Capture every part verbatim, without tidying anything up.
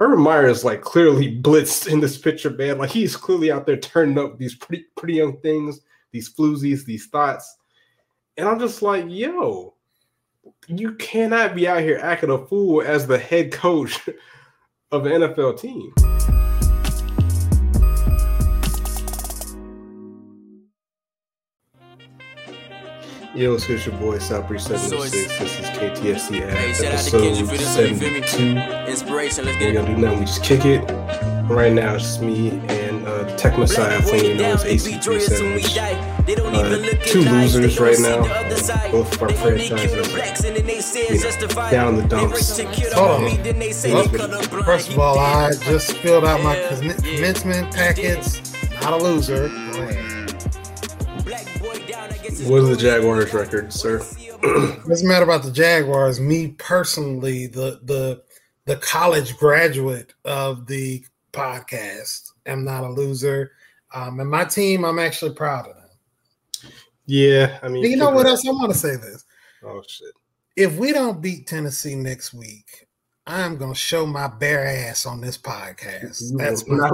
Urban Meyer is like clearly blitzed in this picture, man. Like he's clearly out there turning up these pretty pretty young things, these floozies, these thoughts. And I'm just like, yo, you cannot be out here acting a fool as the head coach of an N F L team. Yo, it's your boy, South Breeze seven oh six. This is K T S E Ads, episode seventy-two. Inspiration, let's get it. We don't do nothing, we just kick it. Right now, it's just me and uh, Tech Messiah, formerly known as A C three seven. Two losers right now, both of our franchises down the dumps. Oh, first of all, I just filled out my commencement packets. Not a loser. What is the Jaguars record, sir? It doesn't matter about the Jaguars. Me personally, the the the college graduate of the podcast, am not a loser. Um, and my team, I'm actually proud of them. Yeah, I mean, you know what else? I want to say this. Oh shit! If we don't beat Tennessee next week, I'm gonna show my bare ass on this podcast. That's my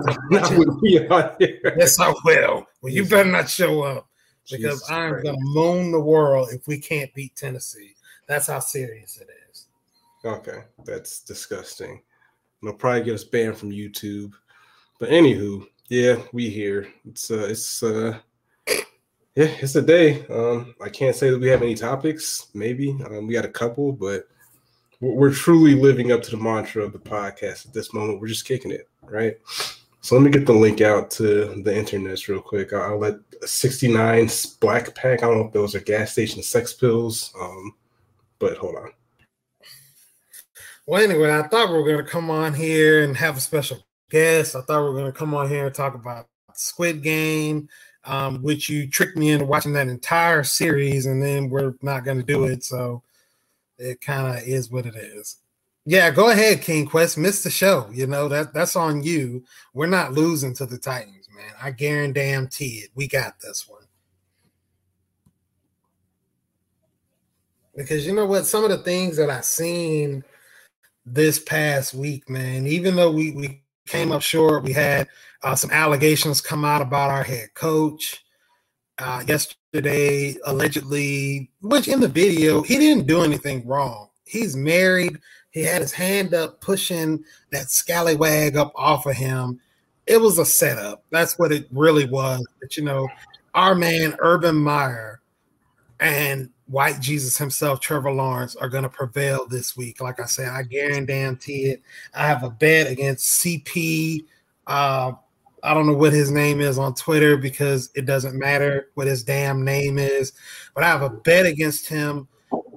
here. Yes, I will. Well, you better not show up. Because Jesus I'm going to moan the world if we can't beat Tennessee. That's how serious it is. Okay. That's disgusting. It'll probably get us banned from YouTube. But anywho, yeah, we here. It's uh, it's uh, yeah, it's a day. Um, I can't say that we have any topics. Maybe um, we got a couple, but we're truly living up to the mantra of the podcast at this moment. We're just kicking it, right? So let me get the link out to the internet real quick. I'll let sixty-nine Black Pack. I don't know if those are gas station sex pills, um, but hold on. Well, anyway, I thought we were going to come on here and have a special guest. I thought we were going to come on here and talk about Squid Game, um, which you tricked me into watching that entire series, and then we're not going to do it. So it kind of is what it is. Yeah, go ahead, King Quest. Miss the show. You know, that that's on you. We're not losing to the Titans, man. I guarantee it. We got this one. Because you know what? Some of the things that I've seen this past week, man, even though we, we came up short, we had uh, some allegations come out about our head coach uh, yesterday, allegedly, which in the video, he didn't do anything wrong. He's married. He had his hand up, pushing that scallywag up off of him. It was a setup. That's what it really was. But, you know, our man, Urban Meyer, and white Jesus himself, Trevor Lawrence, are going to prevail this week. Like I said, I guarantee it. I have a bet against C P. Uh, I don't know what his name is on Twitter because it doesn't matter what his damn name is. But I have a bet against him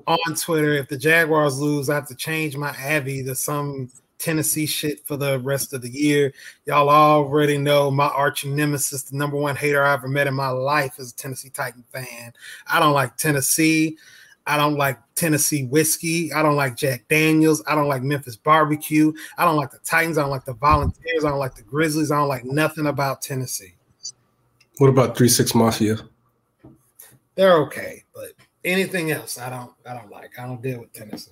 on Twitter. If the Jaguars lose, I have to change my Abby to some Tennessee shit for the rest of the year. Y'all already know my arch nemesis, the number one hater I ever met in my life, is a Tennessee Titan fan. I don't like Tennessee. I don't like Tennessee whiskey. I don't like Jack Daniels. I don't like Memphis barbecue. I don't like the Titans. I don't like the Volunteers. I don't like the Grizzlies. I don't like nothing about Tennessee. What about three six Mafia? They're okay, but anything else, I don't, I don't like. I don't deal with Tennessee.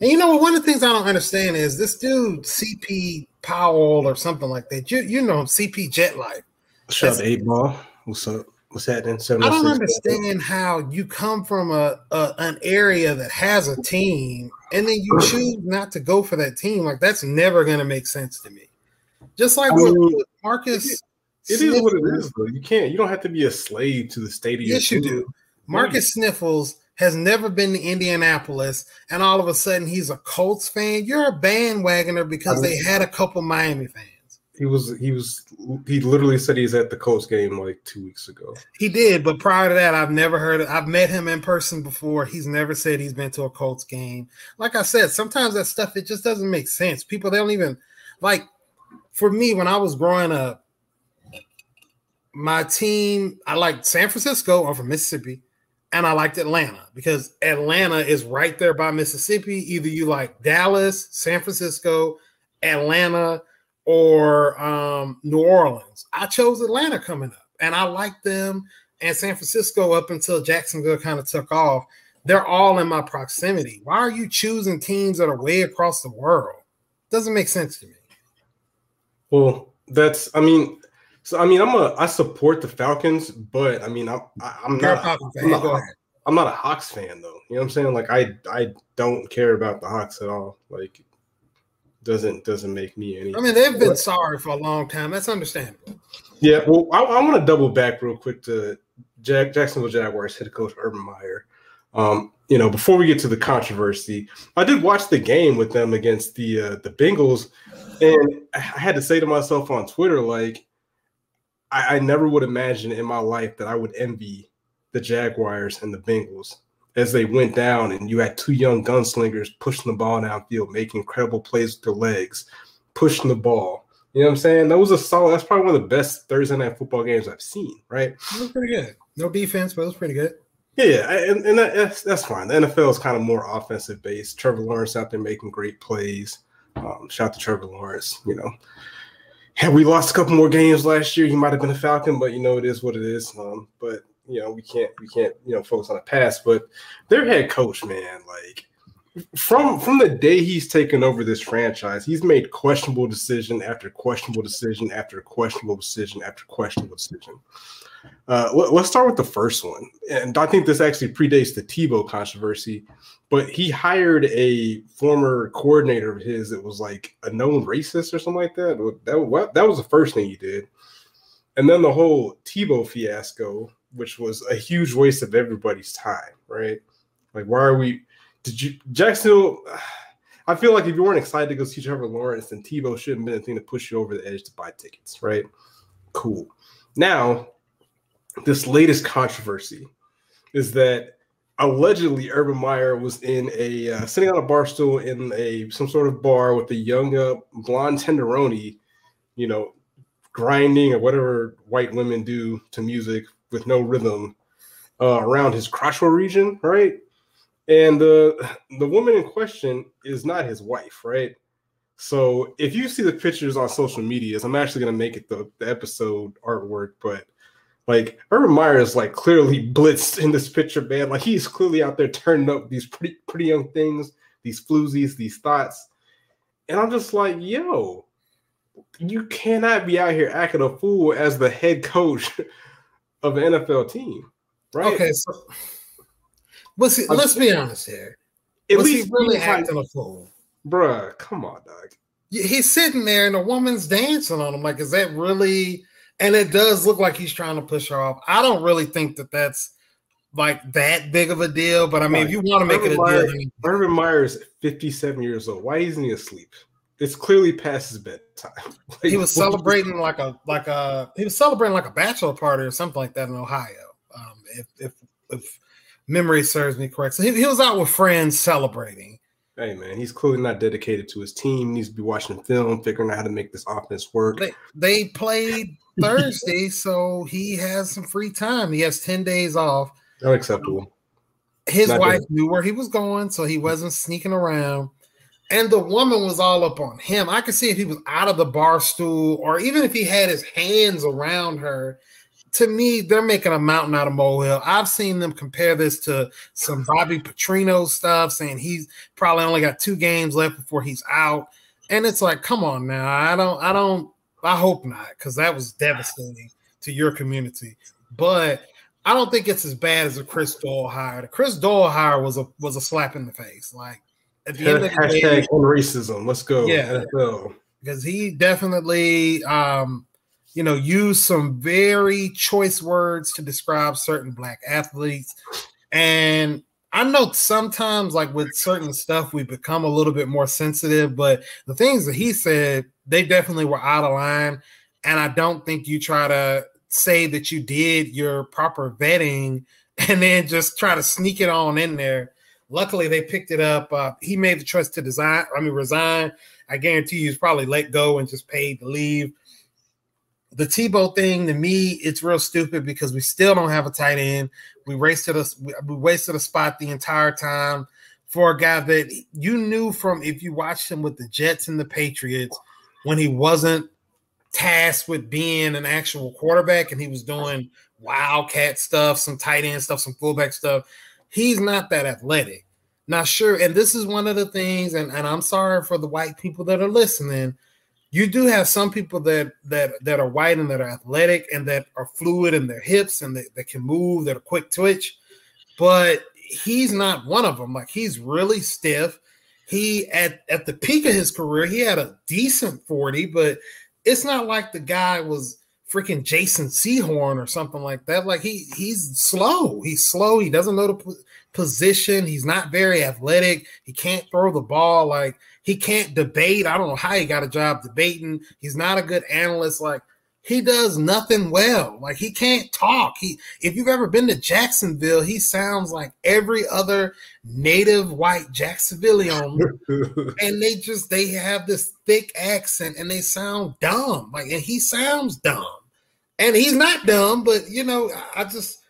And you know what? One of the things I don't understand is this dude C P Powell or something like that. You, you know, C P Jet Life. Shut up, eight ball. What's up? What's happening? I don't understand how you come from a, a an area that has a team and then you choose not to go for that team. Like that's never going to make sense to me. Just like I mean, with Marcus, it, it is what it is. Though. You can't. You don't have to be a slave to the stadium. Yes, you do. Marcus Sniffles has never been to Indianapolis, and all of a sudden he's a Colts fan. You're a bandwagoner because they had a couple Miami fans. He was he was he literally said he's at the Colts game like two weeks ago. He did, but prior to that, I've never heard of, I've met him in person before. He's never said he's been to a Colts game. Like I said, sometimes that stuff it just doesn't make sense. People they don't even like. For me, when I was growing up, my team I liked San Francisco. I'm from Mississippi. And I liked Atlanta because Atlanta is right there by Mississippi. Either you like Dallas, San Francisco, Atlanta, or um, New Orleans. I chose Atlanta coming up, and I liked them and San Francisco up until Jacksonville kind of took off. They're all in my proximity. Why are you choosing teams that are way across the world? Doesn't make sense to me. Well, that's, I mean, so I mean, I'm a, I support the Falcons, but I mean, I'm, I'm not, a, I'm, not a, I'm not a Hawks fan though. You know what I'm saying? Like, I, I don't care about the Hawks at all. Like, doesn't doesn't make me any. I mean, they've been but, sorry for a long time. That's understandable. Yeah, well, I, I want to double back real quick to Jack, Jacksonville Jaguars head coach Urban Meyer. Um, you know, before we get to the controversy, I did watch the game with them against the uh, the Bengals, and I had to say to myself on Twitter, like, I, I never would imagine in my life that I would envy the Jaguars and the Bengals as they went down, and you had two young gunslingers pushing the ball downfield, making incredible plays with their legs, pushing the ball. You know what I'm saying? That was a solid – that's probably one of the best Thursday night football games I've seen, right? It was pretty good. No defense, but it was pretty good. Yeah, and, and that's, that's fine. The N F L is kind of more offensive-based. Trevor Lawrence out there making great plays. Um, shout out to Trevor Lawrence, you know. Had we lost a couple more games last year, he might have been a Falcon, but, you know, it is what it is. Um, but – You know, we can't we can't you know focus on the past, but their head coach, man, like from from the day he's taken over this franchise, he's made questionable decision after questionable decision after questionable decision after questionable decision. Uh, let, let's start with the first one, and I think this actually predates the Tebow controversy, but he hired a former coordinator of his that was like a known racist or something like that. That that was the first thing he did, and then the whole Tebow fiasco, which was a huge waste of everybody's time, right? Like, why are we – did you – Jacksonville – I feel like if you weren't excited to go see Trevor Lawrence, then Tebow shouldn't have been a thing to push you over the edge to buy tickets, right? Cool. Now, this latest controversy is that allegedly Urban Meyer was in a uh, – sitting on a bar stool in a some sort of bar with a young uh, blonde tenderoni, you know, grinding or whatever white women do to music with no rhythm uh, around his crotchal region, right? And the uh, the woman in question is not his wife, right? So if you see the pictures on social medias, I'm actually going to make it the, the episode artwork, but like Urban Meyer is like clearly blitzed in this picture, man. Like he's clearly out there turning up these pretty, pretty young things, these floozies, these thoughts. And I'm just like, yo, you cannot be out here acting a fool as the head coach of an N F L team, right? Okay, so well, see, let's be honest here. At was least he really acting like, a fool, bruh. Come on, dog. He's sitting there, and a woman's dancing on him. Like, is that really? And it does look like he's trying to push her off. I don't really think that that's like that big of a deal. But I mean, like, if you want to make Urban it a Meyer, deal, Urban Meyer is fifty-seven years old. Why isn't he asleep? It's clearly past his bedtime. Like, he was celebrating like a like a he was celebrating like a bachelor party or something like that in Ohio, um, if, if if memory serves me correct. So he, he was out with friends celebrating. Hey man, he's clearly not dedicated to his team. He needs to be watching film, figuring out how to make this offense work. They, they played Thursday, so he has some free time. He has ten days off. Unacceptable. His not wife good. Knew where he was going, so he wasn't sneaking around. And the woman was all up on him. I could see if he was out of the bar stool or even if he had his hands around her. To me, they're making a mountain out of molehill. I've seen them compare this to some Bobby Petrino stuff, saying he's probably only got two games left before he's out. And it's like, come on now. I don't, I don't, I hope not, because that was devastating to your community. But I don't think it's as bad as a Chris Doyle hire. The Chris Doyle hire was a was a slap in the face. Like, at the end of the hashtag day, on racism. Let's go. Yeah, N F L. Because he definitely, um, you know, used some very choice words to describe certain black athletes. And I know sometimes, like with certain stuff, we become a little bit more sensitive. But the things that he said, they definitely were out of line. And I don't think you try to say that you did your proper vetting and then just try to sneak it on in there. Luckily, they picked it up. Uh, he made the choice to design. I mean, resign. I guarantee you, he's probably let go and just paid to leave. The Tebow thing, to me, it's real stupid because we still don't have a tight end. We wasted a, we wasted a spot the entire time for a guy that you knew from if you watched him with the Jets and the Patriots when he wasn't tasked with being an actual quarterback and he was doing wildcat stuff, some tight end stuff, some fullback stuff. He's not that athletic. Now, sure, and this is one of the things, and, and I'm sorry for the white people that are listening. you do have some people that that that are white and that are athletic and that are fluid in their hips and that, that can move, that are quick twitch, but he's not one of them. Like, he's really stiff. He at, at the peak of his career, he had a decent forty, but it's not like the guy was freaking Jason Sehorn or something like that. Like, he he's slow. He's slow. He doesn't know the po- position. He's not very athletic. He can't throw the ball. Like, he can't debate. I don't know how he got a job debating. He's not a good analyst. Like, he does nothing well. Like, he can't talk. He, if you've ever been to Jacksonville, he sounds like every other native white Jacksonvilleian. And they just, they have this thick accent and they sound dumb. Like, and he sounds dumb. And he's not dumb, but, you know, I just,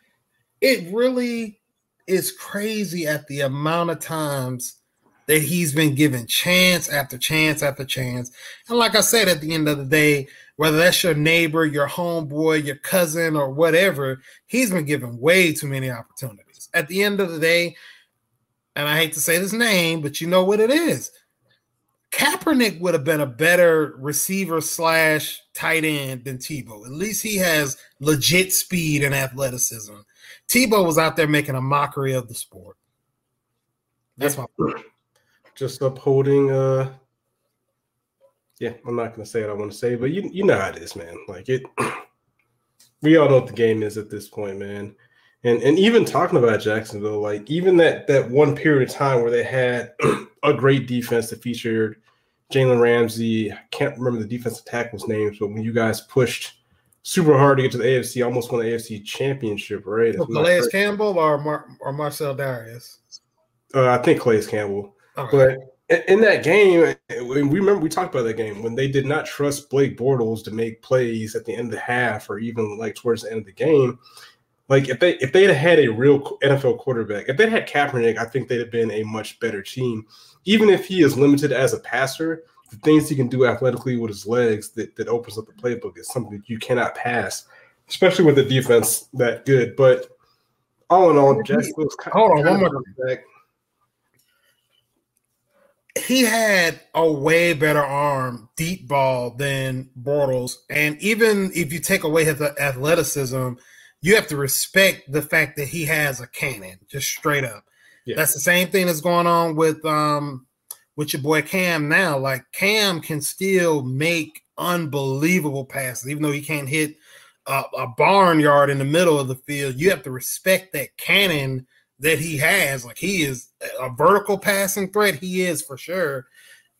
it really is crazy at the amount of times that he's been given chance after chance after chance. And like I said, at the end of the day, whether that's your neighbor, your homeboy, your cousin, or whatever, he's been given way too many opportunities. At the end of the day, and I hate to say this name, but you know what it is. Kaepernick would have been a better receiver slash tight end than Tebow. At least he has legit speed and athleticism. Tebow was out there making a mockery of the sport. That's my point. Just upholding uh yeah, I'm not gonna say what I want to say, but you you know how it is, man. Like it we all know what the game is at this point, man. And and even talking about Jacksonville, like even that that one period of time where they had a great defense that featured Jalen Ramsey. I can't remember the defensive tackle's names, but when you guys pushed super hard to get to the A F C, almost won the A F C championship, right? So Calais Campbell or Mar- or Marcel Darius? Uh, I think Calais Campbell. All right. But in that game, we remember we talked about that game when they did not trust Blake Bortles to make plays at the end of the half or even like towards the end of the game. Like if they if they'd had a real N F L quarterback, if they had Kaepernick, I think they'd have been a much better team. Even if he is limited as a passer, the things he can do athletically with his legs that, that opens up the playbook is something that you cannot pass, especially with a defense that good. But all in all, Jacksonville's hold on one more back. He had a way better arm, deep ball than Bortles. And even if you take away his athleticism, you have to respect the fact that he has a cannon, just straight up. Yeah. That's the same thing that's going on with um with your boy Cam now. Like Cam can still make unbelievable passes, even though he can't hit a, a barnyard in the middle of the field. You have to respect that cannon that he has. Like he is a vertical passing threat. He is for sure.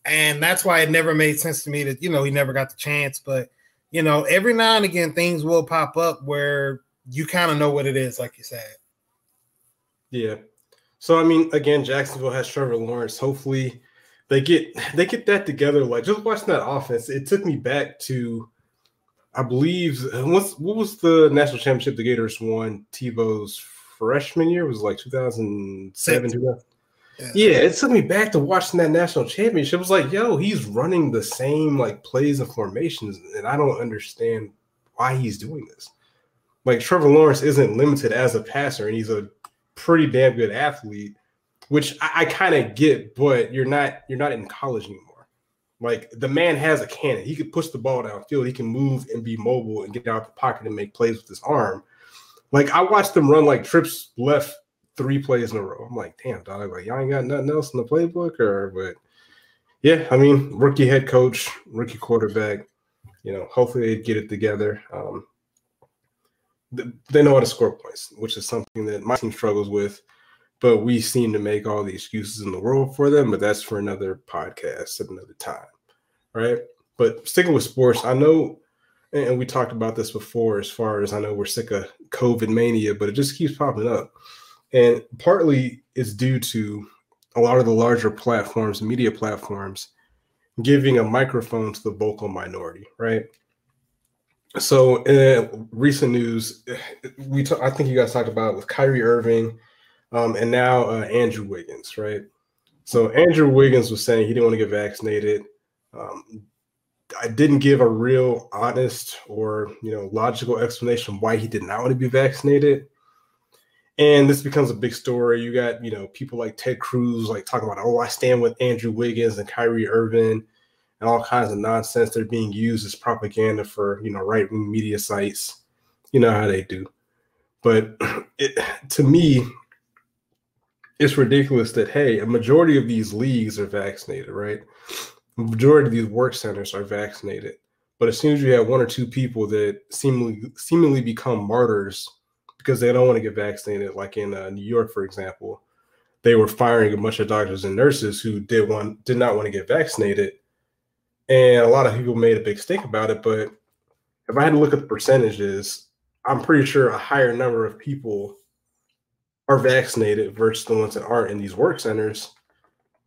And that's why it never made sense to me that, you know, he never got the chance, but you know, every now and again, things will pop up where you kind of know what it is. Like you said. Yeah. So, I mean, again, Jacksonville has Trevor Lawrence. Hopefully they get, they get that together. Like just watching that offense. It took me back to, I believe, what's, what was the national championship the Gators won? Tebow's freshman year was like two thousand seven. Yeah. yeah, it took me back to watching that national championship. It was like, yo, he's running the same like plays and formations, and I don't understand why he's doing this. Like Trevor Lawrence isn't limited as a passer, and he's a pretty damn good athlete, which I, I kind of get. But you're not you're not in college anymore. Like the man has a cannon. He could push the ball downfield. He can move and be mobile and get out the pocket and make plays with his arm. Like, I watched them run, like, trips left three plays in a row. I'm like, damn, dog, like, y'all ain't got nothing else in the playbook? Or, but, yeah, I mean, rookie head coach, rookie quarterback, you know, hopefully they get it together. Um, th- they know how to score points, which is something that my team struggles with, but we seem to make all the excuses in the world for them, but that's for another podcast at another time, right? But sticking with sports, I know – and we talked about this before as far as I know we're sick of COVID mania, but it just keeps popping up. And partly it's due to a lot of the larger platforms, media platforms, giving a microphone to the vocal minority, right? So uh, recent news, we t- I think you guys talked about it with Kyrie Irving um, and now uh, Andrew Wiggins, right? So Andrew Wiggins was saying he didn't want to get vaccinated. Um I didn't give a real honest or, you know, logical explanation why he did not want to be vaccinated. And this becomes a big story. You got, you know, people like Ted Cruz, like talking about, oh, I stand with Andrew Wiggins and Kyrie Irving. and all kinds of nonsense. They're being used as propaganda for, you know, right-wing media sites. You know how they do. But it, to me, it's ridiculous that, hey, a majority of these leagues are vaccinated, right? The majority of these work centers are vaccinated. But as soon as you have one or two people that seemingly seemingly become martyrs because they don't want to get vaccinated, like in uh, New York, for example, they were firing a bunch of doctors and nurses who did want did not want to get vaccinated. And a lot of people made a big stink about it. But if I had to look at the percentages, I'm pretty sure a higher number of people are vaccinated versus the ones that aren't in these work centers.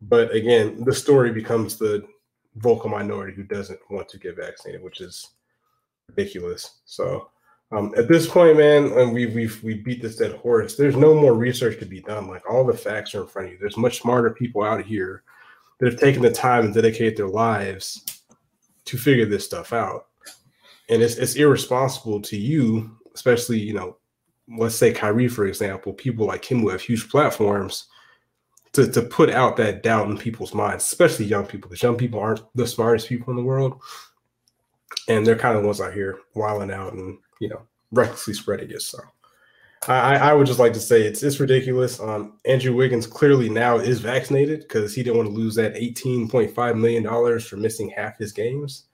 But again, the story becomes the vocal minority who doesn't want to get vaccinated, which is ridiculous. So um, at this point, man, and we we we beat this dead horse. There's no more research to be done. Like, all the facts are in front of you. There's much smarter people out here that have taken the time and dedicated their lives to figure this stuff out. And it's it's irresponsible to you, especially, you know, let's say Kyrie, for example, people like him who have huge platforms, to, to put out that doubt in people's minds, especially young people, because young people aren't the smartest people in the world. And they're kind of the ones out here wilding out and, you know, recklessly spreading it. So I, I would just like to say it's it's ridiculous. Um, Andrew Wiggins clearly now is vaccinated because he didn't want to lose that eighteen point five million dollars for missing half his games.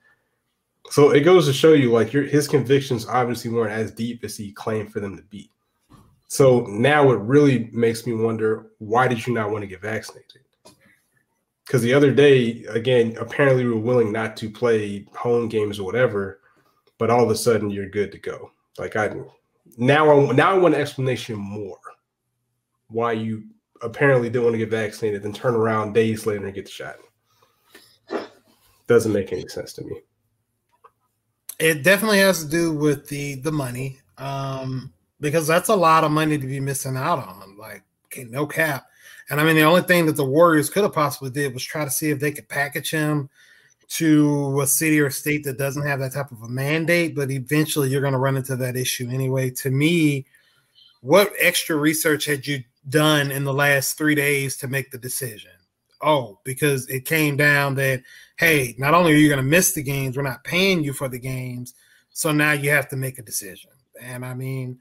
So it goes to show you, like, your, his convictions obviously weren't as deep as he claimed for them to be. So now it really makes me wonder, why did you not want to get vaccinated? Because the other day, again, apparently we were willing not to play home games or whatever, but all of a sudden you're good to go. Like, I now, I, now I want an explanation more why you apparently didn't want to get vaccinated, then turn around days later and get the shot. Doesn't make any sense to me. It definitely has to do with the the money, um, because that's a lot of money to be missing out on. Like, okay, no cap. And I mean, the only thing that the Warriors could have possibly did was try to see if they could package him to a city or state that doesn't have that type of a mandate. But eventually, you're going to run into that issue anyway. To me, what extra research had you done in the last three days to make the decision? Oh, because it came down that, hey, not only are you going to miss the games, we're not paying you for the games, so now you have to make a decision. And I mean,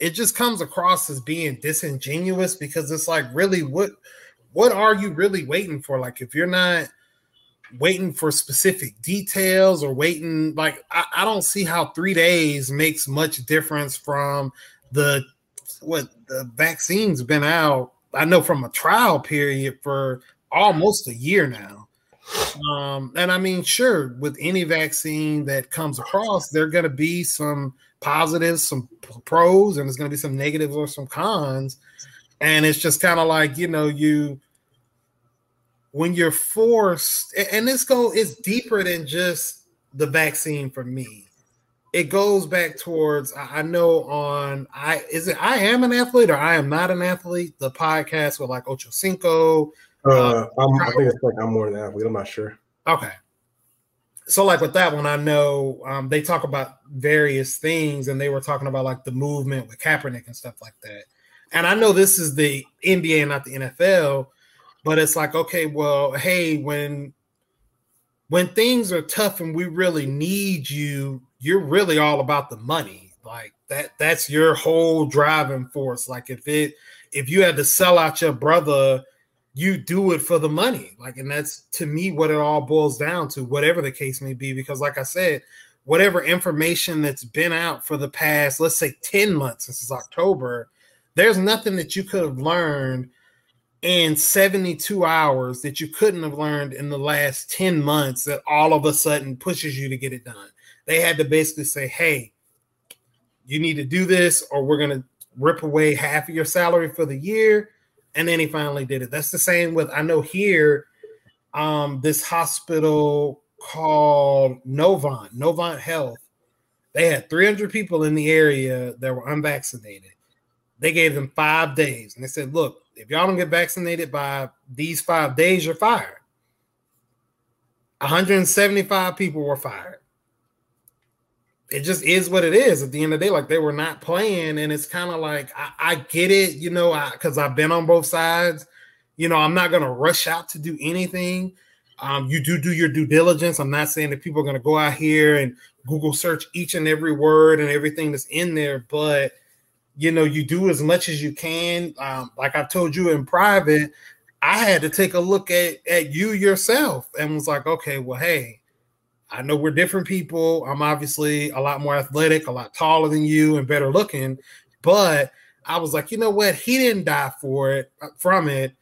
it just comes across as being disingenuous, because it's like, really, what what are you really waiting for? Like, if you're not waiting for specific details or waiting, like, I, I don't see how three days makes much difference from the what the vaccine's been out, I know, from a trial period for almost a year now. Um, and I mean, sure, with any vaccine that comes across, there are going to be some positives, some pros, and there's going to be some negatives or some cons. And it's just kind of like, you know, you, when you're forced, and this goes, it's deeper than just the vaccine for me. It goes back towards, I know on, I is it I am an athlete or I am not an athlete, the podcast with like Ocho Cinco. Uh, I'm, I think it's like I'm more than an athlete. I'm not sure. Okay. So like with that one, I know um, they talk about various things, and they were talking about like the movement with Kaepernick and stuff like that. And I know this is the N B A, not the N F L, but it's like, okay, well, hey, when when things are tough and we really need you, you're really all about the money. Like that, that's your whole driving force. Like if it, if you had to sell out your brother, you do it for the money. Like, and that's to me what it all boils down to, whatever the case may be, because like I said, whatever information that's been out for the past, let's say ten months since October, there's nothing that you could have learned in seventy-two hours that you couldn't have learned in the last ten months that all of a sudden pushes you to get it done. They had to basically say, hey, you need to do this or we're going to rip away half of your salary for the year. And then he finally did it. That's the same with, I know here, um, this hospital called Novant, Novant Health. They had three hundred people in the area that were unvaccinated. They gave them five days. And they said, look, if y'all don't get vaccinated by these five days, you're fired. one hundred seventy-five people were fired. It just is what it is at the end of the day. Like, they were not playing, and it's kind of like, I, I get it, you know, because I've been on both sides. You know, I'm not going to rush out to do anything. Um, you do do your due diligence. I'm not saying that people are going to go out here and Google search each and every word and everything that's in there, but you know, you do as much as you can. Um, like I've told you in private, I had to take a look at, at you yourself and was like, okay, well, hey, I know we're different people. I'm obviously a lot more athletic, a lot taller than you and better looking, but I was like, you know what? He didn't die for it, from it.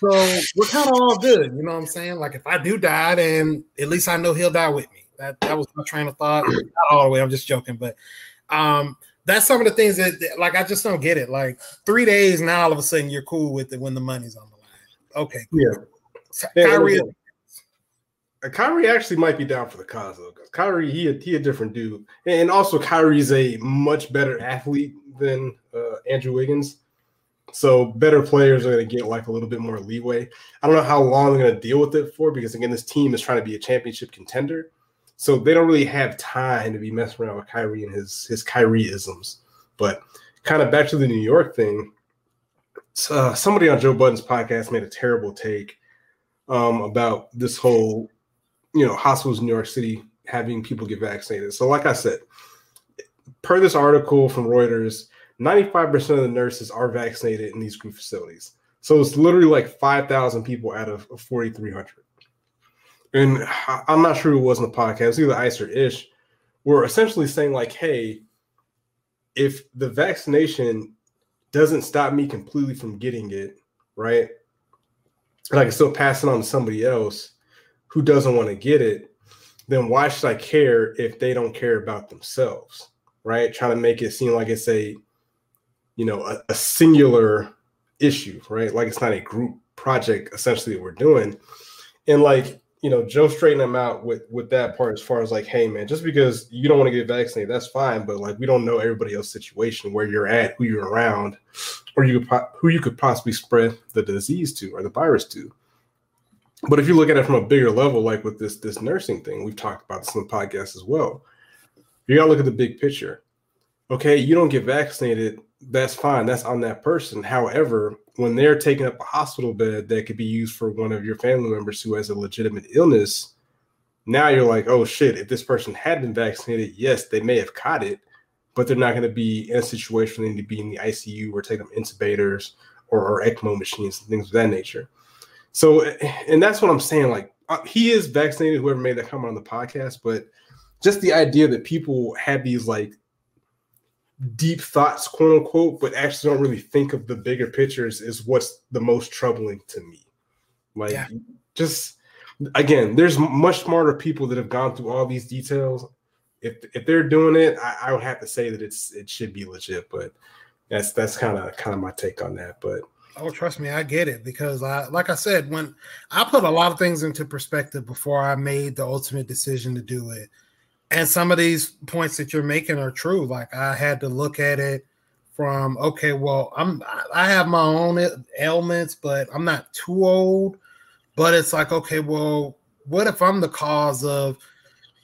So we're kind of all good. You know what I'm saying? Like if I do die, then at least I know he'll die with me. That that was my train of thought. Not all the way. I'm just joking. But um, that's some of the things that, that like, I just don't get it. Like three days now, all of a sudden you're cool with it when the money's on the line. Okay. Cool. Yeah. So, yeah, Kyrie. Kyrie actually might be down for the cause though, because Kyrie he a, he a different dude, and also Kyrie's a much better athlete than uh, Andrew Wiggins, so better players are going to get like a little bit more leeway. I don't know how long they're going to deal with it for, because again, this team is trying to be a championship contender, so they don't really have time to be messing around with Kyrie and his his Kyrie-isms. But kind of back to the New York thing, uh, somebody on Joe Budden's podcast made a terrible take um, about this whole. You know, hospitals in New York City having people get vaccinated. So like I said, per this article from Reuters, ninety-five percent of the nurses are vaccinated in these group facilities. So it's literally like five thousand people out of forty-three hundred. And I'm not sure who it was in the podcast, it was either Ice or Ish, were essentially saying like, hey, if the vaccination doesn't stop me completely from getting it, right, and I can still pass it on to somebody else, who doesn't want to get it, then why should I care if they don't care about themselves, right? Trying to make it seem like it's a, you know, a, a singular issue, right? Like it's not a group project, essentially, that we're doing. And like, you know, Joe straightened them out with, with that part as far as like, hey, man, just because you don't want to get vaccinated, that's fine. But like, we don't know everybody else's situation, where you're at, who you're around, or you could, who you could possibly spread the disease to or the virus to. But if you look at it from a bigger level, like with this this nursing thing, we've talked about this on the podcast as well. You got to look at the big picture. Okay, you don't get vaccinated. That's fine. That's on that person. However, when they're taking up a hospital bed that could be used for one of your family members who has a legitimate illness, now you're like, oh, shit, if this person had been vaccinated, yes, they may have caught it, but they're not going to be in a situation where they need to be in the I C U or take them intubators or, or ECMO machines and things of that nature. So, and that's what I'm saying. Like, he is vaccinated, whoever made that comment on the podcast, but just the idea that people have these like deep thoughts, quote unquote, but actually don't really think of the bigger pictures is what's the most troubling to me. Like, yeah. Just again, there's much smarter people that have gone through all these details. If if they're doing it, I, I would have to say that it's it should be legit. But that's that's kind of kind of my take on that. But. Oh, trust me, I get it, because I, like I said, when I put a lot of things into perspective before I made the ultimate decision to do it. And some of these points that you're making are true. Like I had to look at it from, okay, well, I'm, I have my own ailments, but I'm not too old, but it's like, okay, well, what if I'm the cause of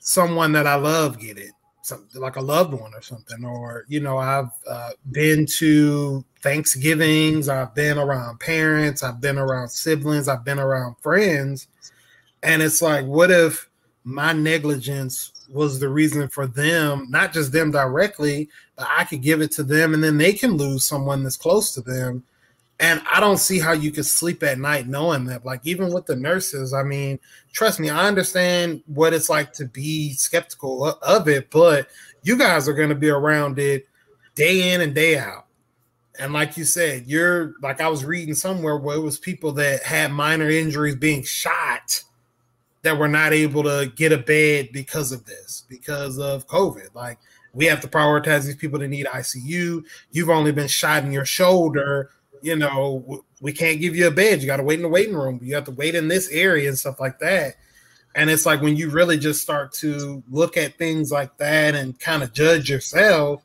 someone that I love get it? Something like a loved one or something, or, you know, I've uh, been to Thanksgivings, I've been around parents, I've been around siblings, I've been around friends. And it's like, what if my negligence was the reason for them, not just them directly, but I could give it to them and then they can lose someone that's close to them. And I don't see how you could sleep at night knowing that, like, even with the nurses, I mean, trust me, I understand what it's like to be skeptical of it, but you guys are going to be around it day in and day out. And like you said, you're like, I was reading somewhere where it was people that had minor injuries being shot that were not able to get a bed because of this, because of COVID. Like, we have to prioritize these people that need I C U. You've only been shot in your shoulder. You know, we can't give you a bed. You got to wait in the waiting room. You have to wait in this area and stuff like that. And it's like when you really just start to look at things like that and kind of judge yourself,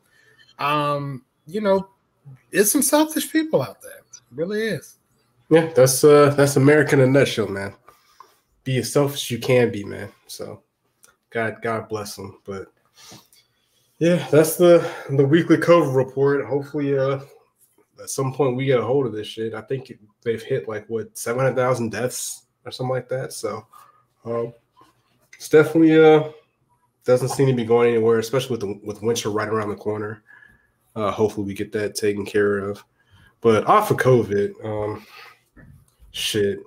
um, you know, it's some selfish people out there. It really is. Yeah, that's uh, that's America in a nutshell, man. Be as selfish you can be, man. So God, God bless them. But yeah, that's the the weekly COVID report. Hopefully, uh. At some point, we get a hold of this shit. I think they've hit like what seven hundred thousand deaths or something like that. So Um, it's definitely uh, doesn't seem to be going anywhere, especially with the, with winter right around the corner. Uh, hopefully we get that taken care of. But off of COVID, um, shit,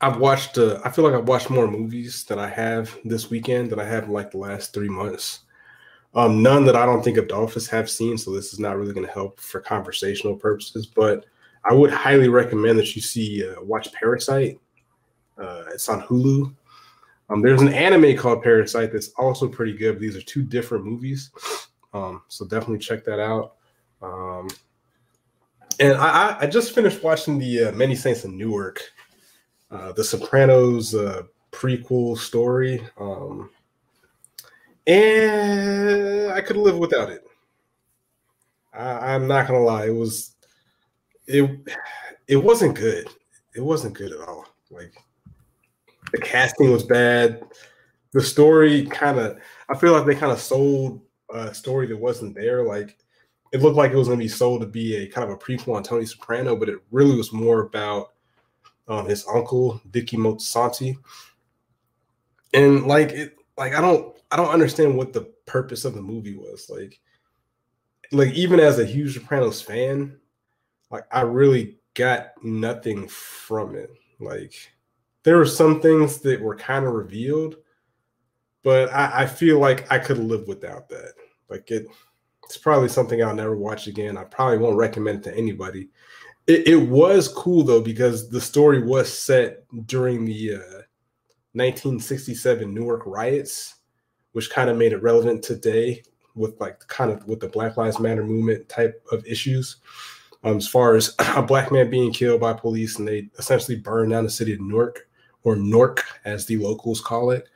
I've watched. Uh, I feel like I've watched more movies than I have this weekend than I have in like the last three months. Um, none that I don't think of The Office have seen, so this is not really going to help for conversational purposes. But I would highly recommend that you see uh, watch Parasite. Uh, it's on Hulu. Um, there's an anime called Parasite that's also pretty good. But these are two different movies, um, so definitely check that out. Um, and I, I just finished watching the uh, Many Saints in Newark, uh, The Sopranos uh, prequel story. Um, And I could live without it. I, I'm not gonna lie, it was it it wasn't good. It wasn't good at all. Like the casting was bad. The story kind of, I feel like they kind of sold a story that wasn't there. Like it looked like it was gonna be sold to be a kind of a prequel on Tony Soprano, but it really was more about um, his uncle Dickie Montsanti. And like it, like I don't. I don't understand what the purpose of the movie was. Like, like even as a huge Sopranos fan, like I really got nothing from it. Like there were some things that were kind of revealed, but I, I feel like I could live without that. Like it, it's probably something I'll never watch again. I probably won't recommend it to anybody. It, it was cool though, because the story was set during the uh, nineteen sixty-seven Newark riots, which kind of made it relevant today with like kind of with the Black Lives Matter movement type of issues, um, as far as a black man being killed by police and they essentially burned down the city of Newark, or Nork as the locals call it.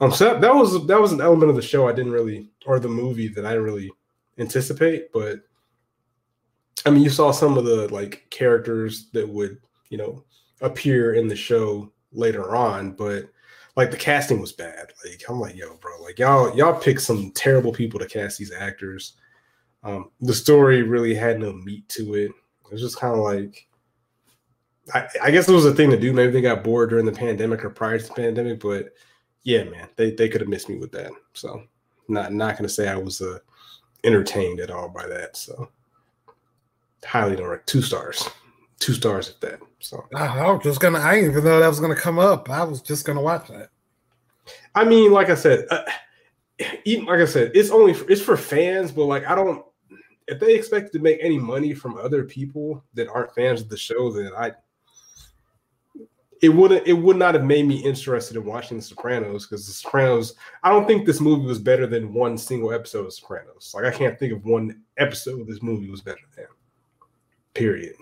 Um, so that, that was that was an element of the show I didn't really, or the movie that I didn't really anticipate. But I mean, you saw some of the like characters that would, you know, appear in the show later on, but like the casting was bad. Like I'm like, yo, bro, like y'all, y'all pick some terrible people to cast these actors. Um, the story really had no meat to it. It was just kind of like, I, I guess it was a thing to do. Maybe they got bored during the pandemic or prior to the pandemic, but yeah, man, they they could have missed me with that. So not not gonna say I was uh, entertained at all by that. So highly don't rec- two stars. Two stars at that. So I was just gonna. I didn't even know that was gonna come up. I was just gonna watch that. I mean, like I said, uh, even, like I said, it's only for, it's for fans. But like, I don't. If they expect to make any money from other people that aren't fans of the show, then I. It wouldn't. It would not have made me interested in watching The Sopranos, because The Sopranos. I don't think this movie was better than one single episode of Sopranos. Like I can't think of one episode this movie was better than. Period.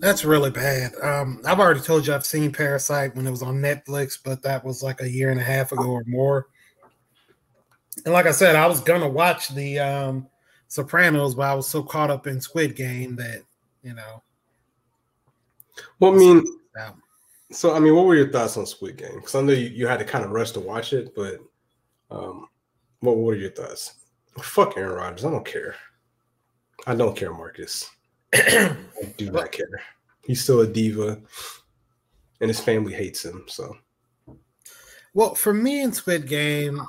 That's really bad. Um, I've already told you I've seen Parasite when it was on Netflix, but that was like a year and a half ago or more. And like I said, I was going to watch the um, Sopranos, but I was so caught up in Squid Game that, you know. Well, I mean, so, I mean, what were your thoughts on Squid Game? Because I know you, you had to kind of rush to watch it, but um, what were your thoughts? Fuck Aaron Rodgers. I don't care. I don't care, Marcus. I do not care. He's still a diva, and his family hates him. So, well, for me in Squid Game,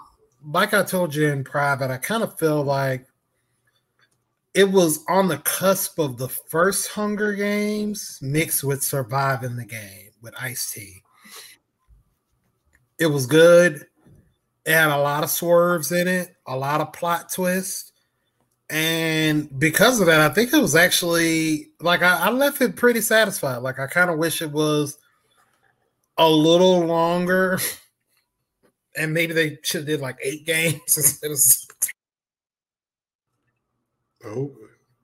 like I told you in private, I kind of feel like it was on the cusp of the first Hunger Games mixed with Surviving the Game with Ice-T. It was good. It had a lot of swerves in it, a lot of plot twists. And because of that, I think it was actually, like, I, I left it pretty satisfied. Like, I kind of wish it was a little longer. And maybe they should have did, like, eight games instead of... Oh,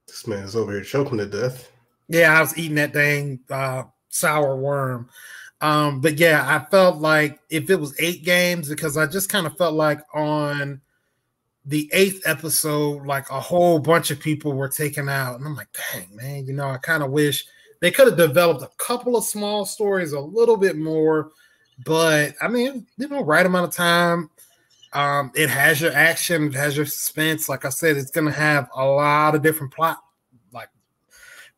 this man's over here choking to death. Yeah, I was eating that dang uh, sour worm. Um, but, yeah, I felt like if it was eight games, because I just kind of felt like on... the eighth episode, like a whole bunch of people were taken out. And I'm like, dang, man, you know, I kind of wish they could have developed a couple of small stories a little bit more. But, I mean, you know, right amount of time. Um, it has your action. It has your suspense. Like I said, it's going to have a lot of different plot, like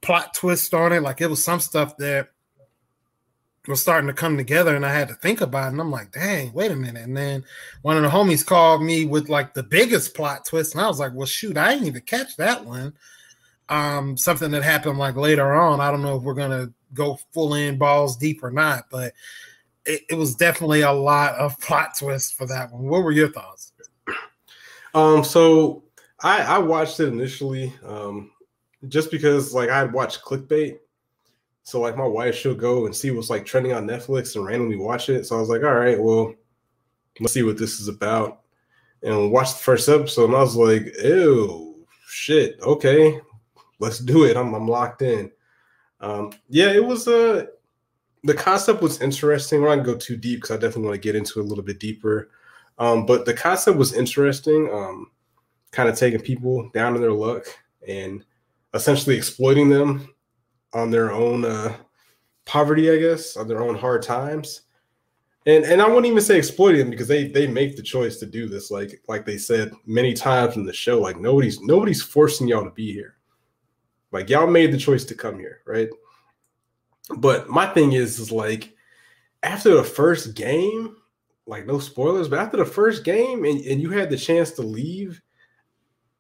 plot twists on it. Like it was some stuff that was starting to come together, and I had to think about it, and I'm like, dang, wait a minute. And then one of the homies called me with like the biggest plot twist, and I was like, well, shoot, I didn't even catch that one. Um, something that happened like later on. I don't know if we're going to go full in balls deep or not, but it, it was definitely a lot of plot twists for that one. What were your thoughts? Um, so I, I watched it initially um, just because like I had watched clickbait. So like my wife, she'll go and see what's like trending on Netflix and randomly watch it. So I was like, all right, well, let's see what this is about. And watch the first episode, and I was like, ew, shit, okay. Let's do it. I'm I'm locked in. Um, yeah, it was uh, the concept was interesting. We're not gonna go too deep because I definitely want to get into it a little bit deeper. Um, but the concept was interesting. Um, kind of taking people down in their luck and essentially exploiting them on their own uh, poverty, I guess, on their own hard times. And and I wouldn't even say exploiting them because they they make the choice to do this. Like like they said many times in the show, like nobody's nobody's forcing y'all to be here. Like, y'all made the choice to come here, right? But my thing is, is like, after the first game, like, no spoilers, but after the first game and, and you had the chance to leave,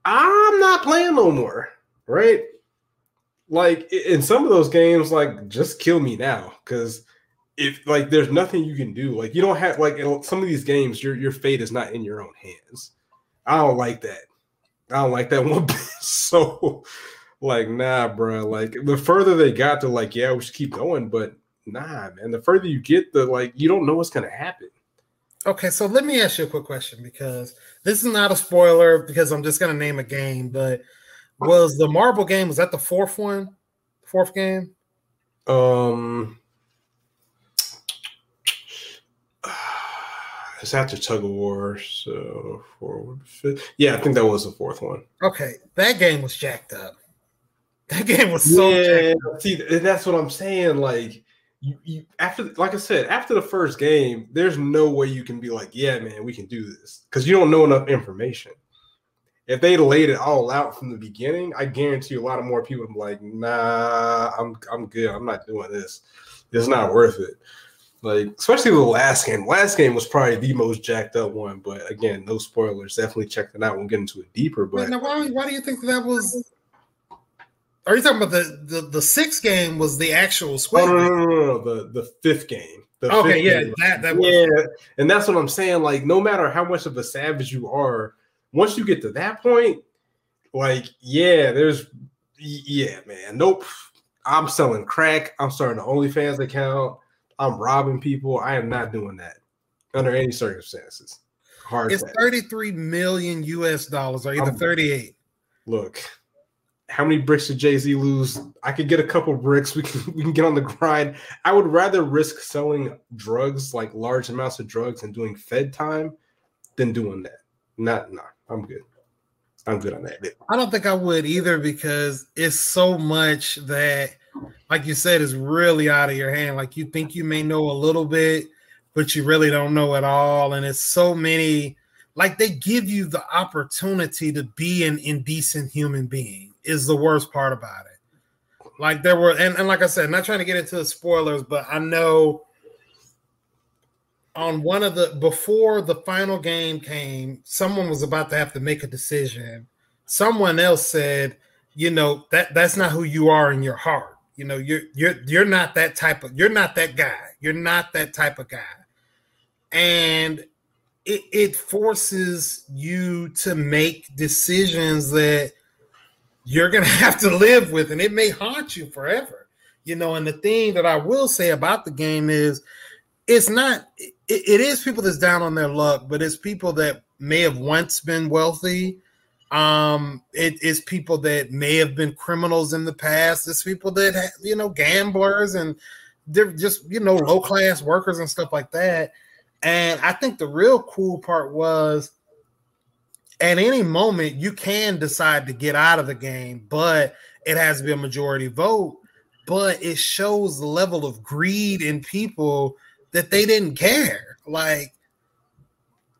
I'm not playing no more, right? Like, in some of those games, like, just kill me now. Because if, like, there's nothing you can do. Like, you don't have, like, some of these games, your your fate is not in your own hands. I don't like that. I don't like that one bit. So... Like, nah, bro. Like, the further they got, they're like, yeah, we should keep going. But nah, man, the further you get, the like, you don't know what's going to happen. Okay, so let me ask you a quick question because this is not a spoiler because I'm just going to name a game. But was the marble game, was that the fourth one? Fourth game? Um, It's after Tug of War, so forward, fifth. Yeah, I think that was the fourth one. Okay, that game was jacked up. That game was so yeah. See, that's what I'm saying. Like you, you, after, like I said, after the first game, there's no way you can be like, "Yeah, man, we can do this," because you don't know enough information. If they laid it all out from the beginning, I guarantee a lot of more people would be like, "Nah, I'm, I'm good. I'm not doing this. It's not worth it." Like, especially the last game. Last game was probably the most jacked up one. But again, no spoilers. Definitely check that out. We'll get into it deeper. But now, why, why do you think that was? Are you talking about the, the, the sixth game was the actual Squid Game? Oh, no, no, no, no, the, the fifth game. The okay, fifth yeah. Game. That, that yeah, was... and that's what I'm saying. Like, no matter how much of a savage you are, once you get to that point, like, yeah, there's, yeah, man, nope. I'm selling crack. I'm starting an OnlyFans account. I'm robbing people. I am not doing that under any circumstances. Hard it's fact. thirty-three million U S dollars or either I'm, thirty-eight. Look. How many bricks did Jay-Z lose? I could get a couple bricks. We can we can get on the grind. I would rather risk selling drugs, like large amounts of drugs, and doing Fed time than doing that. Not, no, I'm good. I'm good on that. I don't think I would either because it's so much that, like you said, is really out of your hand. Like you think you may know a little bit, but you really don't know at all. And it's so many, like they give you the opportunity to be an indecent human being. Is the worst part about it. Like there were, and, and like I said, not trying to get into the spoilers, but I know on one of the, before the final game came, someone was about to have to make a decision. Someone else said, you know, that that's not who you are in your heart. You know, you're, you're, you're not that type of, you're not that guy. You're not that type of guy. And it, it forces you to make decisions that you're going to have to live with, and it may haunt you forever, you know. And the thing that I will say about the game is it's not, it, it is people that's down on their luck, but it's people that may have once been wealthy. Um, it is people that may have been criminals in the past. It's people that, have, you know, gamblers and they're just, you know, low class workers and stuff like that. And I think the real cool part was, at any moment, you can decide to get out of the game, but it has to be a majority vote. But it shows the level of greed in people that they didn't care. Like,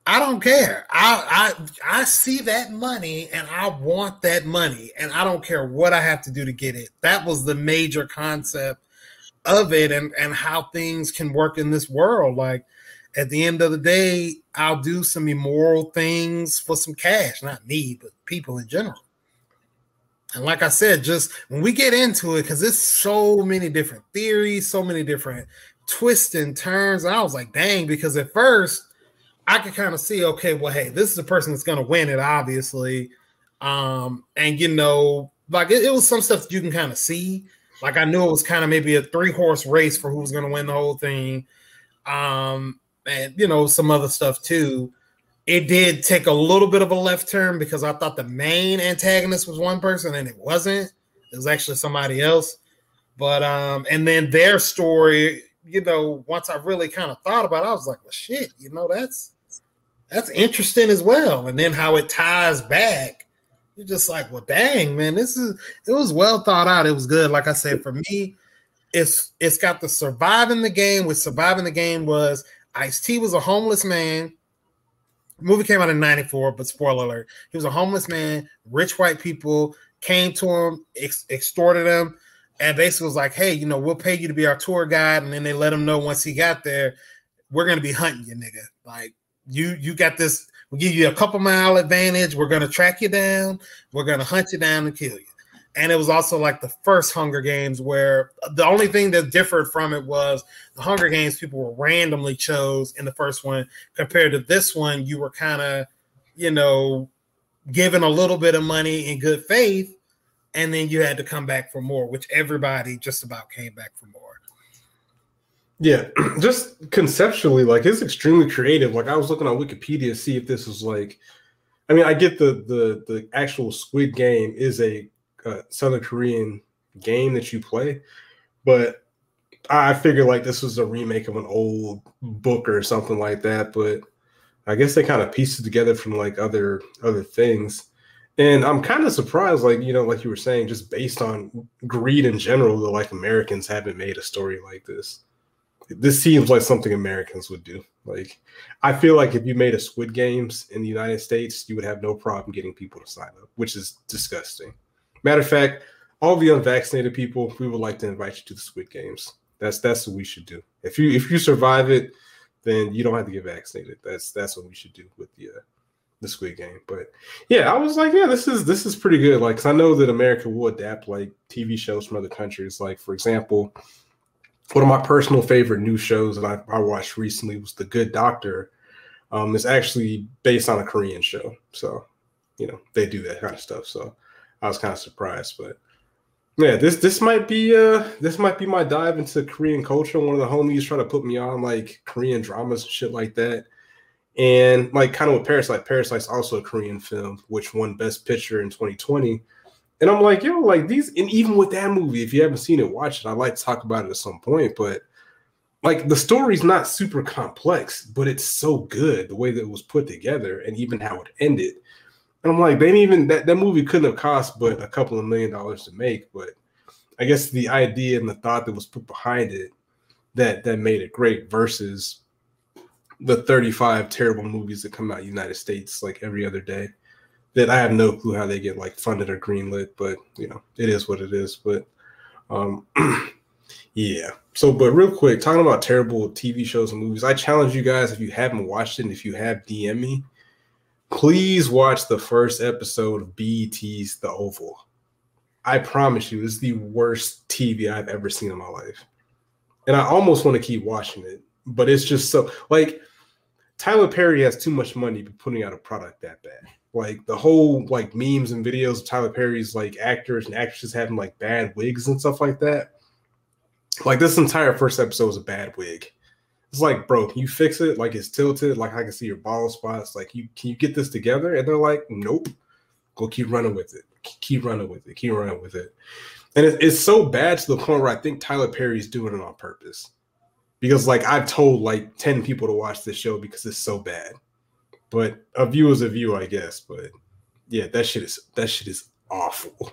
I don't care. I I I see that money and I want that money, and I don't care what I have to do to get it. That was the major concept of it and, and how things can work in this world. Like, at the end of the day, I'll do some immoral things for some cash, not me, but people in general. And like I said, just when we get into it, because it's so many different theories, so many different twists and turns. And I was like, dang, because at first I could kind of see, okay, well, hey, this is the person that's going to win it, obviously. Um, and, you know, like it, it was some stuff that you can kind of see. Like I knew it was kind of maybe a three-horse race for who was going to win the whole thing. Um, and, you know, some other stuff, too. It did take a little bit of a left turn because I thought the main antagonist was one person and it wasn't. It was actually somebody else. But um, and then their story, you know, once I really kind of thought about it, I was like, well, shit, you know, that's that's interesting as well. And then how it ties back, you're just like, well, dang, man, this is it was well thought out. It was good. Like I said, for me, it's it's got the Surviving the Game, which Surviving the Game was Ice-T was a homeless man. Movie came out in ninety-four, but spoiler alert, he was a homeless man. Rich white people came to him, ex- extorted him, and basically was like, hey, you know, we'll pay you to be our tour guide. And then they let him know once he got there, we're going to be hunting you, nigga. Like, you you got this, we'll give you a couple mile advantage. We're going to track you down. We're going to hunt you down and kill you. And it was also like the first Hunger Games, where the only thing that differed from it was the Hunger Games people were randomly chose in the first one compared to this one. You were kind of, you know, given a little bit of money in good faith, and then you had to come back for more, which everybody just about came back for more. Yeah, just conceptually, like, it's extremely creative. Like, I was looking on Wikipedia to see if this was like, I mean, I get the the the actual Squid Game is a Uh, Southern Korean game that you play, but I figured like this was a remake of an old book or something like that. But I guess they kind of pieced it together from like other other things, and I'm kind of surprised, like, you know, like you were saying, just based on greed in general, that like Americans haven't made a story like this. This seems like something Americans would do. Like, I feel like if you made a Squid Games in the United States, you would have no problem getting people to sign up, which is disgusting. Matter of fact, all the unvaccinated people, we would like to invite you to the Squid Games. That's that's what we should do. If you if you survive it, then you don't have to get vaccinated. That's that's what we should do with the uh, the Squid Game. But yeah, I was like, yeah, this is this is pretty good. Like, 'cause I know that America will adapt like T V shows from other countries. Like, for example, one of my personal favorite new shows that I, I watched recently was The Good Doctor. Um, it's actually based on a Korean show, so you know they do that kind of stuff. So I was kind of surprised, but yeah, this this might be uh this might be my dive into Korean culture. One of the homies tried to put me on like Korean dramas and shit like that, and like kind of with Parasite. Parasite's also a Korean film, which won Best Picture in twenty twenty. And I'm like, yo, like these, and even with that movie, if you haven't seen it, watch it. I'd like to talk about it at some point, but like the story's not super complex, but it's so good the way that it was put together and even how it ended. And I'm like, they didn't even that, that movie couldn't have cost but a couple of million dollars to make. But I guess the idea and the thought that was put behind it that that made it great versus the thirty-five terrible movies that come out in the United States like every other day that I have no clue how they get like funded or greenlit. But you know, it is what it is. But um, yeah. So, but real quick, talking about terrible T V shows and movies, I challenge you guys, if you haven't watched it, and if you have, D M me. Please watch the first episode of B E T's The Oval. I promise you, it's the worst T V I've ever seen in my life. And I almost want to keep watching it, but it's just so, like, Tyler Perry has too much money for putting out a product that bad. Like, the whole, like, memes and videos of Tyler Perry's, like, actors and actresses having, like, bad wigs and stuff like that. Like, this entire first episode was a bad wig. It's like, bro, can you fix it? Like, it's tilted. Like, I can see your bald spots. Like, you can you get this together? And they're like, nope. Go keep running with it. Keep running with it. Keep running with it. And it, it's so bad to the point where I think Tyler Perry's doing it on purpose. Because, like, I've told, like, ten people to watch this show because it's so bad. But a view is a view, I guess. But, yeah, that shit is that shit is awful.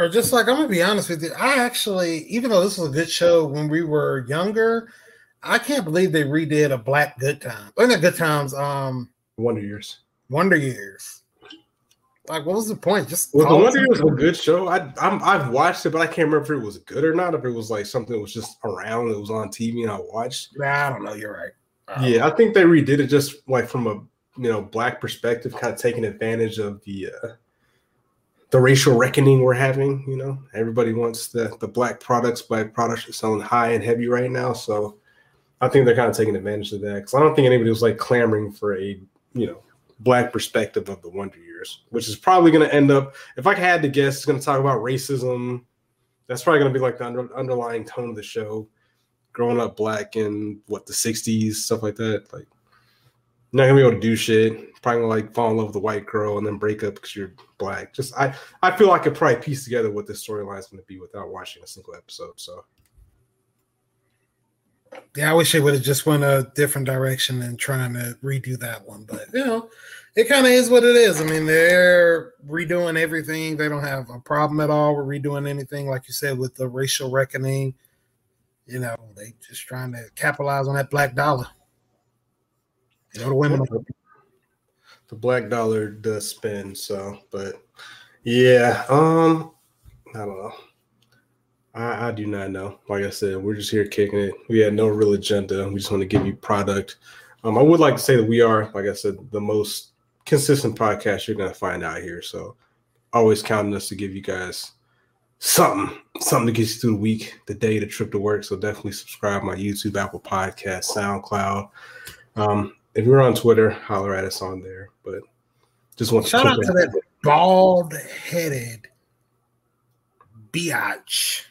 Or just, like, I'm going to be honest with you. I actually, even though this was a good show when we were younger, I can't believe they redid a Black Good Time. Or not Good Times. Um, Wonder Years. Wonder Years. Like, what was the point? Just well, the Wonder Years was a good show. I I'm, I've watched it, but I can't remember if it was good or not. If it was like something that was just around, it was on T V and I watched. Nah, I don't know. You're right. Um, yeah, I think they redid it just like from a you know black perspective, kind of taking advantage of the uh, the racial reckoning we're having. You know, everybody wants the the black products. Black products are selling high and heavy right now, so I think they're kind of taking advantage of that because I don't think anybody was like clamoring for a you know. black perspective of the Wonder Years, which is probably going to end up, if I had to guess, it's going to talk about racism. That's probably going to be like the under, underlying tone of the show. Growing up black in what the sixties, stuff like that. Like, not going to be able to do shit. Probably going to like fall in love with a white girl and then break up because you're black. Just I, I feel like I could probably piece together what this storyline is going to be without watching a single episode. So yeah, I wish it would have just went a different direction than trying to redo that one. But, you know, it kind of is what it is. I mean, they're redoing everything. They don't have a problem at all with redoing anything. Like you said, with the racial reckoning, you know, they just trying to capitalize on that black dollar. You know, the women. The black dollar does spend, so. But, yeah, um, I don't know. I, I do not know. Like I said, we're just here kicking it. We had no real agenda. We just want to give you product. Um, I would like to say that we are, like I said, the most consistent podcast you're going to find out here. So always counting us to give you guys something, something to get you through the week, the day, the trip to work. So definitely subscribe on YouTube, Apple Podcasts, SoundCloud. Um, if you're on Twitter, holler at us on there. But just want to shout out to that bald-headed biatch.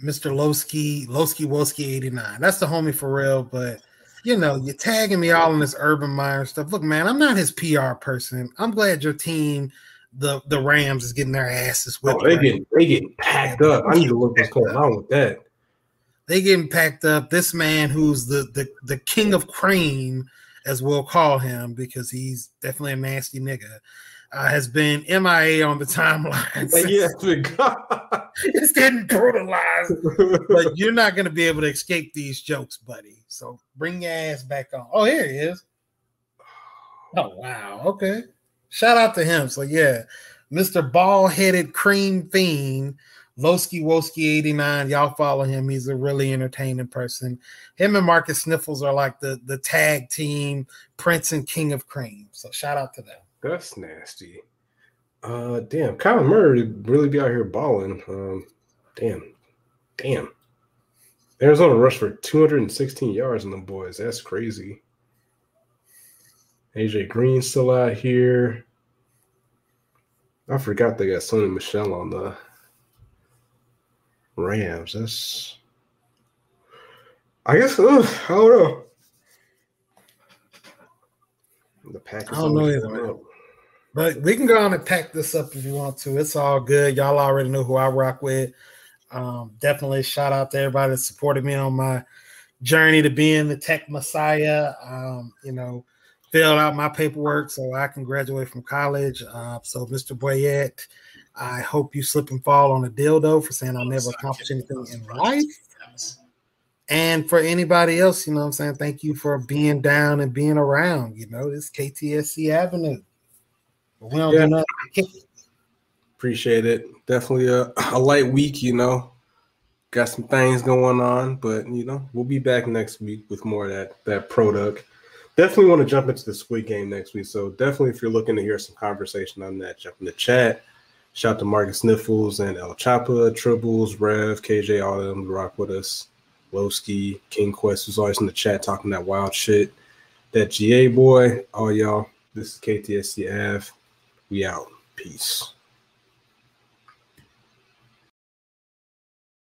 Mister Lowski, Lowski Wolski eighty-nine. That's the homie for real, but you know, you're tagging me all in this Urban Meyer stuff. Look, man, I'm not his P R person. I'm glad your team, the, the Rams, is getting their asses whipped. Oh, they right? getting they getting packed yeah, up. I need to look what's going on with that. They getting packed up. This man who's the the, the king of cream, as we'll call him, because he's definitely a nasty nigga. Uh, has been M I A on the timeline. Yeah, it's getting brutalized. But you're not going to be able to escape these jokes, buddy. So bring your ass back on. Oh, here he is. Oh, wow. Okay. Shout out to him. So, yeah, Mister Ball-Headed Cream Fiend, Lowski Wolski eighty-nine. Y'all follow him. He's a really entertaining person. Him and Marcus Sniffles are like the, the tag team, Prince and King of Cream. So shout out to them. That's nasty. Uh, damn, Kyler Murray really be out here balling. Um, damn, damn. Arizona rushed for two hundred sixteen yards on them boys. That's crazy. A J Green still out here. I forgot they got Sonny Michel on the Rams. That's, I guess. Ugh, I don't know. The pack. I don't know either. But we can go on and pack this up if you want to. It's all good. Y'all already know who I rock with. Um, definitely shout out to everybody that supported me on my journey to being the Tech Messiah. Um, you know, filled out my paperwork so I can graduate from college. Uh, so, Mister Boyette, I hope you slip and fall on a dildo for saying I'll never accomplish anything in life. And for anybody else, you know what I'm saying, thank you for being down and being around. You know, this K T S E Avenue. We don't yeah. know. Appreciate it. Definitely a, a light week, you know. Got some things going on, but, you know, we'll be back next week with more of that, that product. Definitely want to jump into the Squid Game next week. So definitely if you're looking to hear some conversation on that, jump in the chat. Shout out to Marcus Sniffles and El Chapa, Tribbles, Rev, K J, all of them to rock with us. Lowski, King Quest was always in the chat talking that wild shit. That G A boy. All y'all, this is K T S C F. We out. Peace.